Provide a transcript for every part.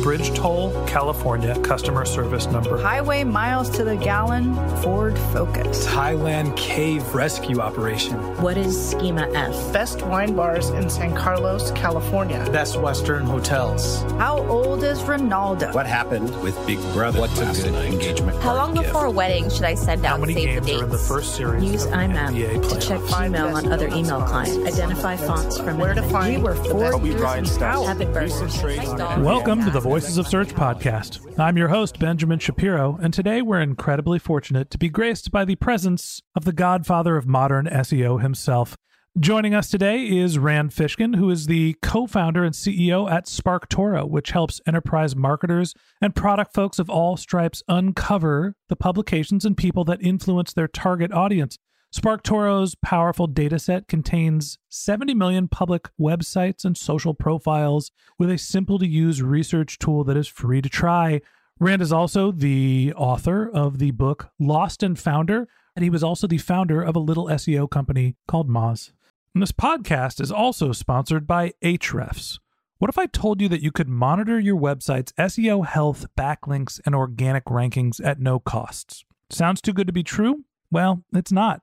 Bridge Toll, California, customer service number. Highway miles to the gallon, Ford Focus. Thailand cave rescue operation. What is Schema F? Best wine bars in San Carlos, California. Best Western hotels. How old is Ronaldo? What happened with Big Brother? What's a good engagement? How long before a wedding should I send out save the dates? How many games are in the first series? Use IMAP to check Gmail on other email clients. Identify fonts from where to find. We were 4 years ago. Welcome to the Voices of Search Podcast. I'm your host, Benjamin Shapiro, and today we're incredibly fortunate to be graced by the presence of the godfather of modern SEO himself. Joining us today is Rand Fishkin, who is the co-founder and CEO at SparkToro, which helps enterprise marketers and product folks of all stripes uncover the publications and people that influence their target audience. SparkToro's powerful dataset contains 70 million public websites and social profiles with a simple-to-use research tool that is free to try. Rand is also the author of the book Lost and Founder, and he was also the founder of a little SEO company called Moz. And this podcast is also sponsored by Ahrefs. What if I told you that you could monitor your website's SEO health, backlinks, and organic rankings at no costs? Sounds too good to be true? Well, it's not.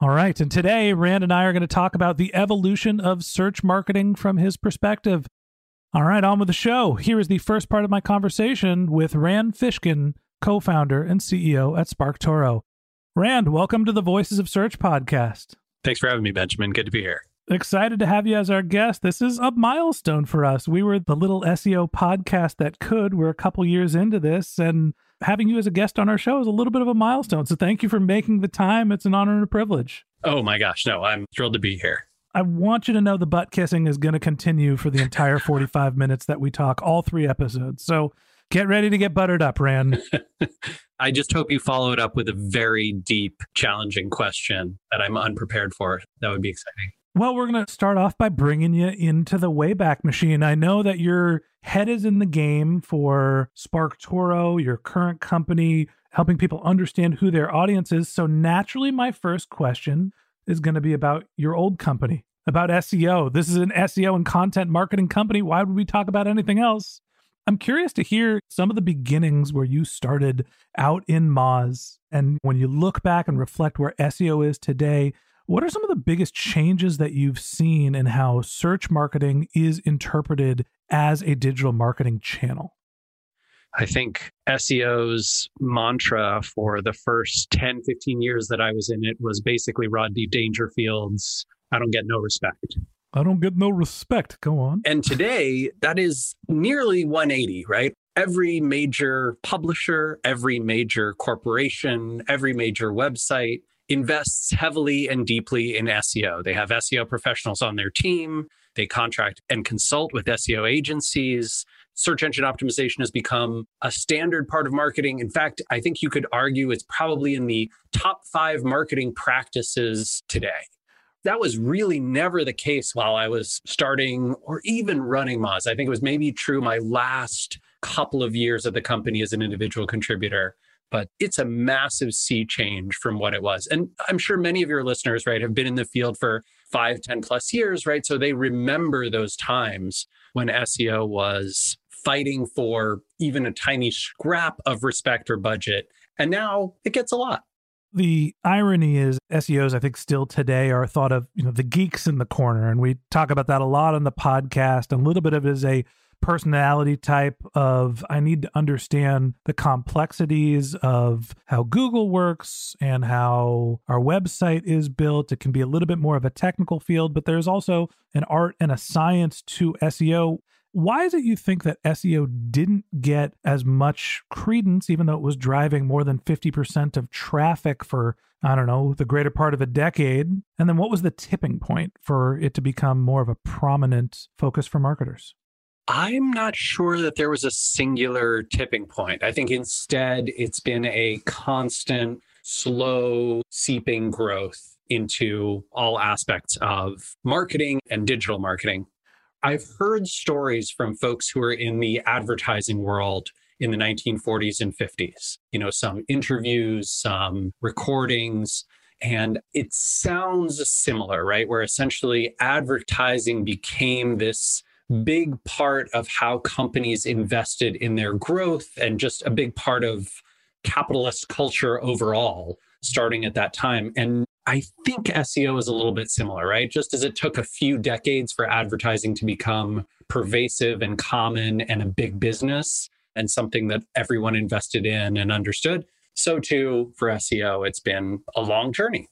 All right, and today, Rand and I are going to talk about the evolution of search marketing from his perspective. All right, on with the show. Here is the first part of my conversation with Rand Fishkin, co-founder and CEO at SparkToro. Rand, welcome to the Voices of Search podcast. Thanks for having me, Benjamin. Good to be here. Excited to have you as our guest. This is a milestone for us. We were the little SEO podcast that could. We're a couple years into this, and having you as a guest on our show is a little bit of a milestone. So thank you for making the time. It's an honor and a privilege. Oh my gosh. No, I'm thrilled to be here. I want you to know the butt kissing is going to continue for the entire 45 minutes that we talk, all three episodes. So get ready to get buttered up, Rand. I just hope you follow it up with a very deep, challenging question that I'm unprepared for. That would be exciting. Well, we're going to start off by bringing you into the Wayback Machine. I know that your head is in the game for SparkToro, your current company, helping people understand who their audience is. So naturally, my first question is going to be about your old company, about SEO. This is an SEO and content marketing company. Why would we talk about anything else? I'm curious to hear some of the beginnings where you started out in Moz. And when you look back and reflect where SEO is today, what are some of the biggest changes that you've seen in how search marketing is interpreted as a digital marketing channel? I think SEO's mantra for the first 10, 15 years that I was in it was basically Rodney Dangerfield's, I don't get no respect. I don't get no respect. Go on. And today, that is nearly 180, right? Every major publisher, every major corporation, every major website invests heavily and deeply in SEO. They have SEO professionals on their team. They contract and consult with SEO agencies. Search engine optimization has become a standard part of marketing. In fact, I think you could argue it's probably in the top 5 marketing practices today. That was really never the case while I was starting or even running Moz. I think it was maybe true my last couple of years at the company as an individual contributor, but it's a massive sea change from what it was. And I'm sure many of your listeners, right, have been in the field for 5, 10+ years, right? So they remember those times when SEO was fighting for even a tiny scrap of respect or budget. And now it gets a lot. The irony is SEOs, I think, still today are thought of, you know, the geeks in the corner. And we talk about that a lot on the podcast. A little bit of it is a personality type of, I need to understand the complexities of how Google works and how our website is built. It can be a little bit more of a technical field, but there's also an art and a science to SEO. Why is it you think that SEO didn't get as much credence, even though it was driving more than 50% of traffic for, I don't know, the greater part of a decade? And then what was the tipping point for it to become more of a prominent focus for marketers? I'm not sure that there was a singular tipping point. I think instead it's been a constant, slow, seeping growth into all aspects of marketing and digital marketing. I've heard stories from folks who are in the advertising world in the 1940s and 50s, you know, some interviews, some recordings, and it sounds similar, right? Where essentially advertising became this big part of how companies invested in their growth and just a big part of capitalist culture overall, starting at that time. And I think SEO is a little bit similar, right? Just as it took a few decades for advertising to become pervasive and common and a big business and something that everyone invested in and understood, so too for SEO, it's been a long journey.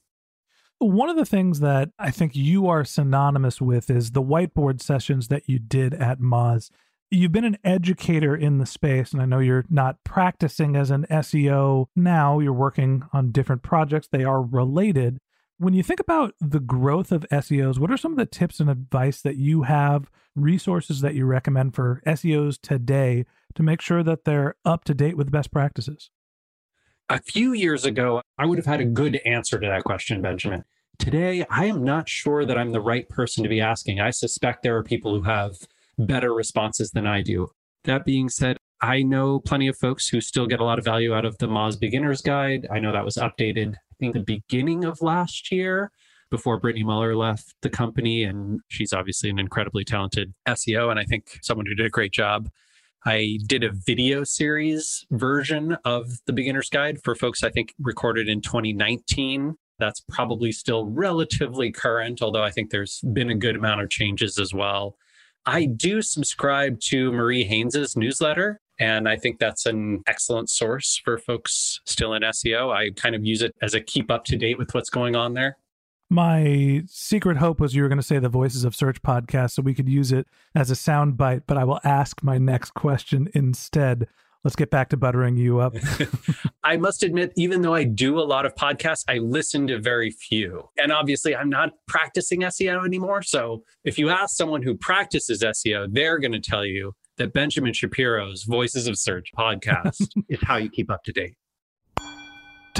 One of the things that I think you are synonymous with is the whiteboard sessions that you did at Moz. You've been an educator in the space, and I know you're not practicing as an SEO now. You're working on different projects. They are related. When you think about the growth of SEOs, what are some of the tips and advice that you have, resources that you recommend for SEOs today to make sure that they're up to date with best practices? A few years ago, I would have had a good answer to that question, Benjamin. Today, I am not sure that I'm the right person to be asking. I suspect there are people who have better responses than I do. That being said, I know plenty of folks who still get a lot of value out of the Moz Beginner's Guide. I know that was updated, I think, the beginning of last year before Brittany Mueller left the company. And she's obviously an incredibly talented SEO and I think someone who did a great job. I did a video series version of the Beginner's Guide for folks, I think, recorded in 2019. That's probably still relatively current, although I think there's been a good amount of changes as well. I do subscribe to Marie Haynes' newsletter, and I think that's an excellent source for folks still in SEO. I kind of use it as a keep up to date with what's going on there. My secret hope was you were going to say the Voices of Search podcast so we could use it as a soundbite, but I will ask my next question instead. Let's get back to buttering you up. I must admit, even though I do a lot of podcasts, I listen to very few. And obviously, I'm not practicing SEO anymore. So if you ask someone who practices SEO, they're going to tell you that Benjamin Shapiro's Voices of Search podcast is how you keep up to date.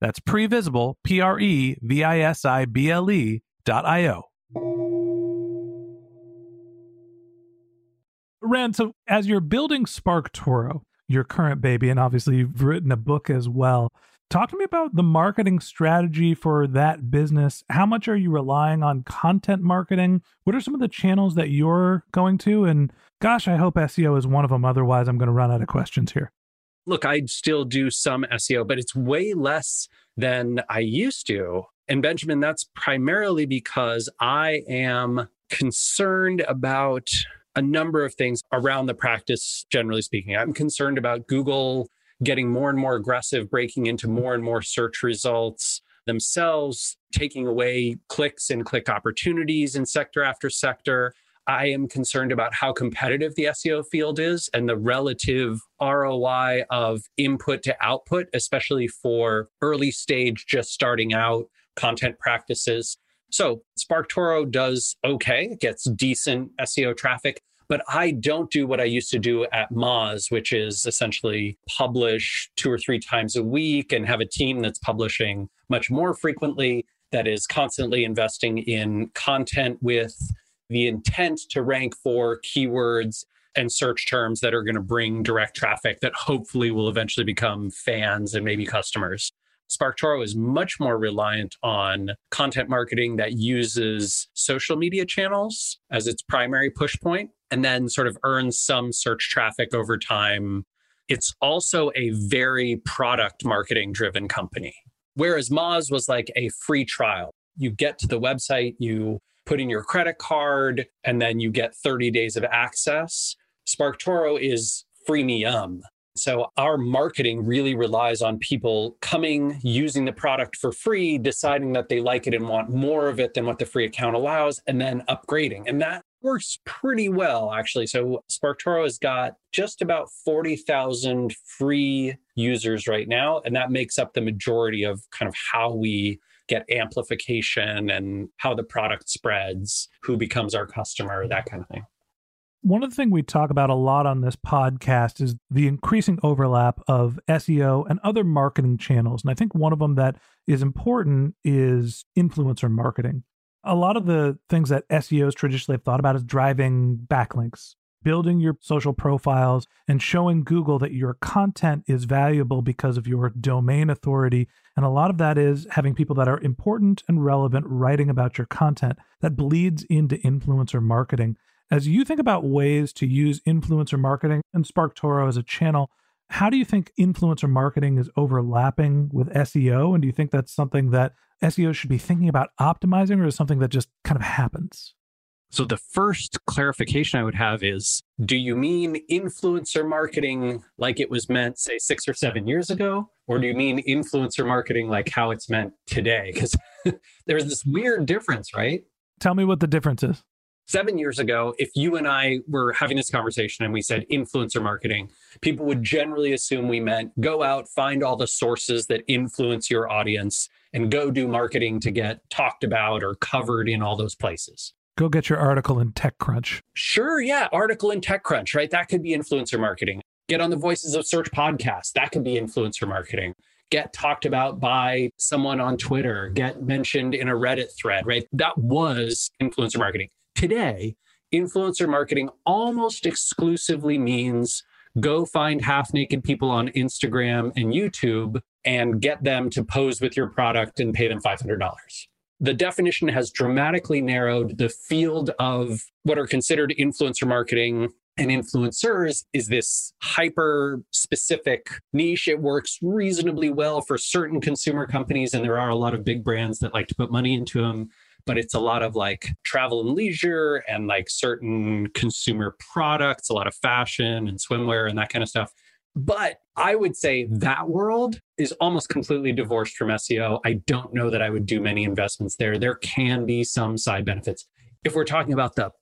That's Previsible, Previsible.io. Rand, so as you're building SparkToro, your current baby, and obviously you've written a book as well, talk to me about the marketing strategy for that business. How much are you relying on content marketing? What are some of the channels that you're going to? And gosh, I hope SEO is one of them. Otherwise, I'm going to run out of questions here. Look, I still do some SEO, but it's way less than I used to. And Benjamin, that's primarily because I am concerned about a number of things around the practice, generally speaking. I'm concerned about Google getting more and more aggressive, breaking into more and more search results themselves, taking away clicks and click opportunities in sector after sector. I am concerned about how competitive the SEO field is and the relative ROI of input to output, especially for early stage, just starting out content practices. So SparkToro does okay. It gets decent SEO traffic, but I don't do what I used to do at Moz, which is essentially publish 2 or 3 times a week and have a team that's publishing much more frequently, that is constantly investing in content with the intent to rank for keywords and search terms that are going to bring direct traffic that hopefully will eventually become fans and maybe customers. SparkToro is much more reliant on content marketing that uses social media channels as its primary push point, and then sort of earns some search traffic over time. It's also a very product marketing driven company, whereas Moz was like a free trial. You get to the website, you put in your credit card, and then you get 30 days of access. SparkToro is freemium. So our marketing really relies on people coming, using the product for free, deciding that they like it and want more of it than what the free account allows, and then upgrading. And that works pretty well, actually. So SparkToro has got just about 40,000 free users right now, and that makes up the majority of kind of how we get amplification and how the product spreads, who becomes our customer, that kind of thing. One of the things we talk about a lot on this podcast is the increasing overlap of SEO and other marketing channels. And I think one of them that is important is influencer marketing. A lot of the things that SEOs traditionally have thought about is driving backlinks, building your social profiles, and showing Google that your content is valuable because of your domain authority. And a lot of that is having people that are important and relevant writing about your content. That bleeds into influencer marketing. As you think about ways to use influencer marketing and SparkToro as a channel, how do you think influencer marketing is overlapping with SEO? And do you think that's something that SEO should be thinking about optimizing, or is something that just kind of happens? So the first clarification I would have is, do you mean influencer marketing like it was meant, say, 6 or 7 years ago? Or do you mean influencer marketing like how it's meant today? Because there's this weird difference, right? Tell me what the difference is. 7 years ago, if you and I were having this conversation and we said influencer marketing, people would generally assume we meant go out, find all the sources that influence your audience, and go do marketing to get talked about or covered in all those places. Go get your article in TechCrunch. Sure, yeah, article in TechCrunch, right? That could be influencer marketing. Get on the Voices of Search podcast. That could be influencer marketing. Get talked about by someone on Twitter. Get mentioned in a Reddit thread, right? That was influencer marketing. Today, influencer marketing almost exclusively means go find half-naked people on Instagram and YouTube and get them to pose with your product and pay them $500. The definition has dramatically narrowed. The field of what are considered influencer marketing and influencers is this hyper-specific niche. It works reasonably well for certain consumer companies, and there are a lot of big brands that like to put money into them, but it's a lot of like travel and leisure and like certain consumer products, a lot of fashion and swimwear and that kind of stuff. But I would say that world is almost completely divorced from SEO. I don't know that I would do many investments there. There can be some side benefits. If we're talking about the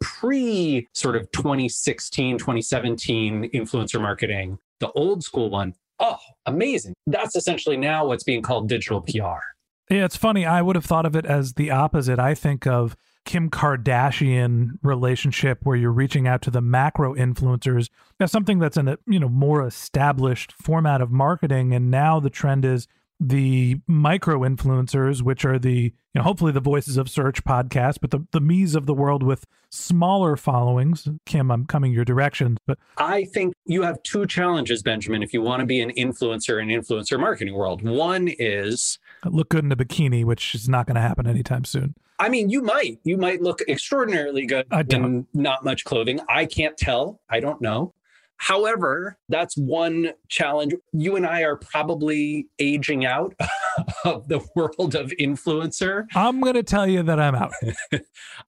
sort of 2016, 2017 influencer marketing, the old school one, oh, amazing. That's essentially now what's being called digital PR. Yeah, it's funny. I would have thought of it as the opposite. I think of Kim Kardashian relationship where you're reaching out to the macro influencers. That's something that's in a more established format of marketing. And now the trend is the micro influencers, which are the, you know, hopefully the Voices of Search podcast, but the me's of the world with smaller followings. Kim, I'm coming your direction, but I think you have two challenges, Benjamin, if you want to be an influencer in influencer marketing world. One is look good in a bikini, which is not going to happen anytime soon. I mean, you might look extraordinarily good in not much clothing. I can't tell. I don't know. However, that's one challenge. You and I are probably aging out of the world of influencer. I'm going to tell you that I'm out.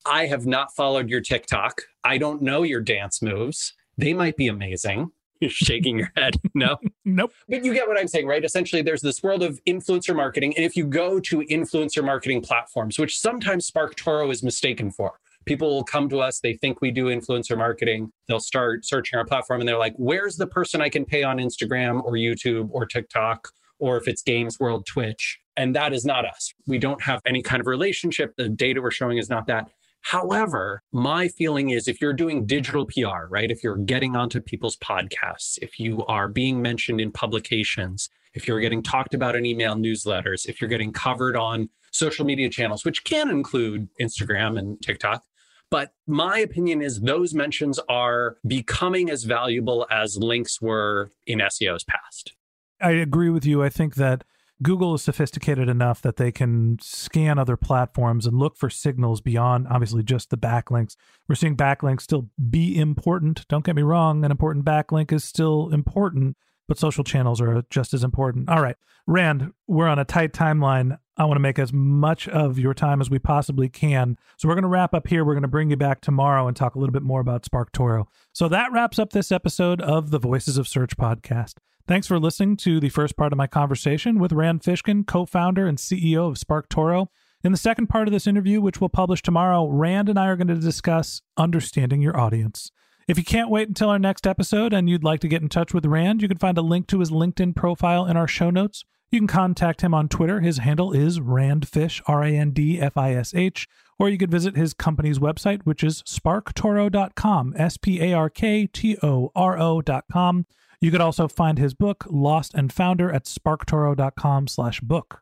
I have not followed your TikTok. I don't know your dance moves. They might be amazing. You're shaking your head. No. Nope. But you get what I'm saying, right? Essentially, there's this world of influencer marketing. And if you go to influencer marketing platforms, which sometimes SparkToro is mistaken for, people will come to us, they think we do influencer marketing, they'll start searching our platform and they're like, where's the person I can pay on Instagram or YouTube or TikTok, or if it's Games World, Twitch? And that is not us. We don't have any kind of relationship. The data we're showing is not that. However, my feeling is if you're doing digital PR, right? If you're getting onto people's podcasts, if you are being mentioned in publications, if you're getting talked about in email newsletters, if you're getting covered on social media channels, which can include Instagram and TikTok, but my opinion is those mentions are becoming as valuable as links were in SEO's past. I agree with you. I think that Google is sophisticated enough that they can scan other platforms and look for signals beyond, obviously, just the backlinks. We're seeing backlinks still be important. Don't get me wrong. An important backlink is still important, but social channels are just as important. All right, Rand, we're on a tight timeline. I want to make as much of your time as we possibly can. So we're going to wrap up here. We're going to bring you back tomorrow and talk a little bit more about SparkToro. So that wraps up this episode of the Voices of Search podcast. Thanks for listening to the first part of my conversation with Rand Fishkin, co-founder and CEO of SparkToro. In the second part of this interview, which we'll publish tomorrow, Rand and I are going to discuss understanding your audience. If you can't wait until our next episode and you'd like to get in touch with Rand, you can find a link to his LinkedIn profile in our show notes. You can contact him on Twitter. His handle is Randfish, R-A-N-D-F-I-S-H. Or you could visit his company's website, which is sparktoro.com, S-P-A-R-K-T-O-R-O.com. You could also find his book, Lost and Founder, at sparktoro.com/book.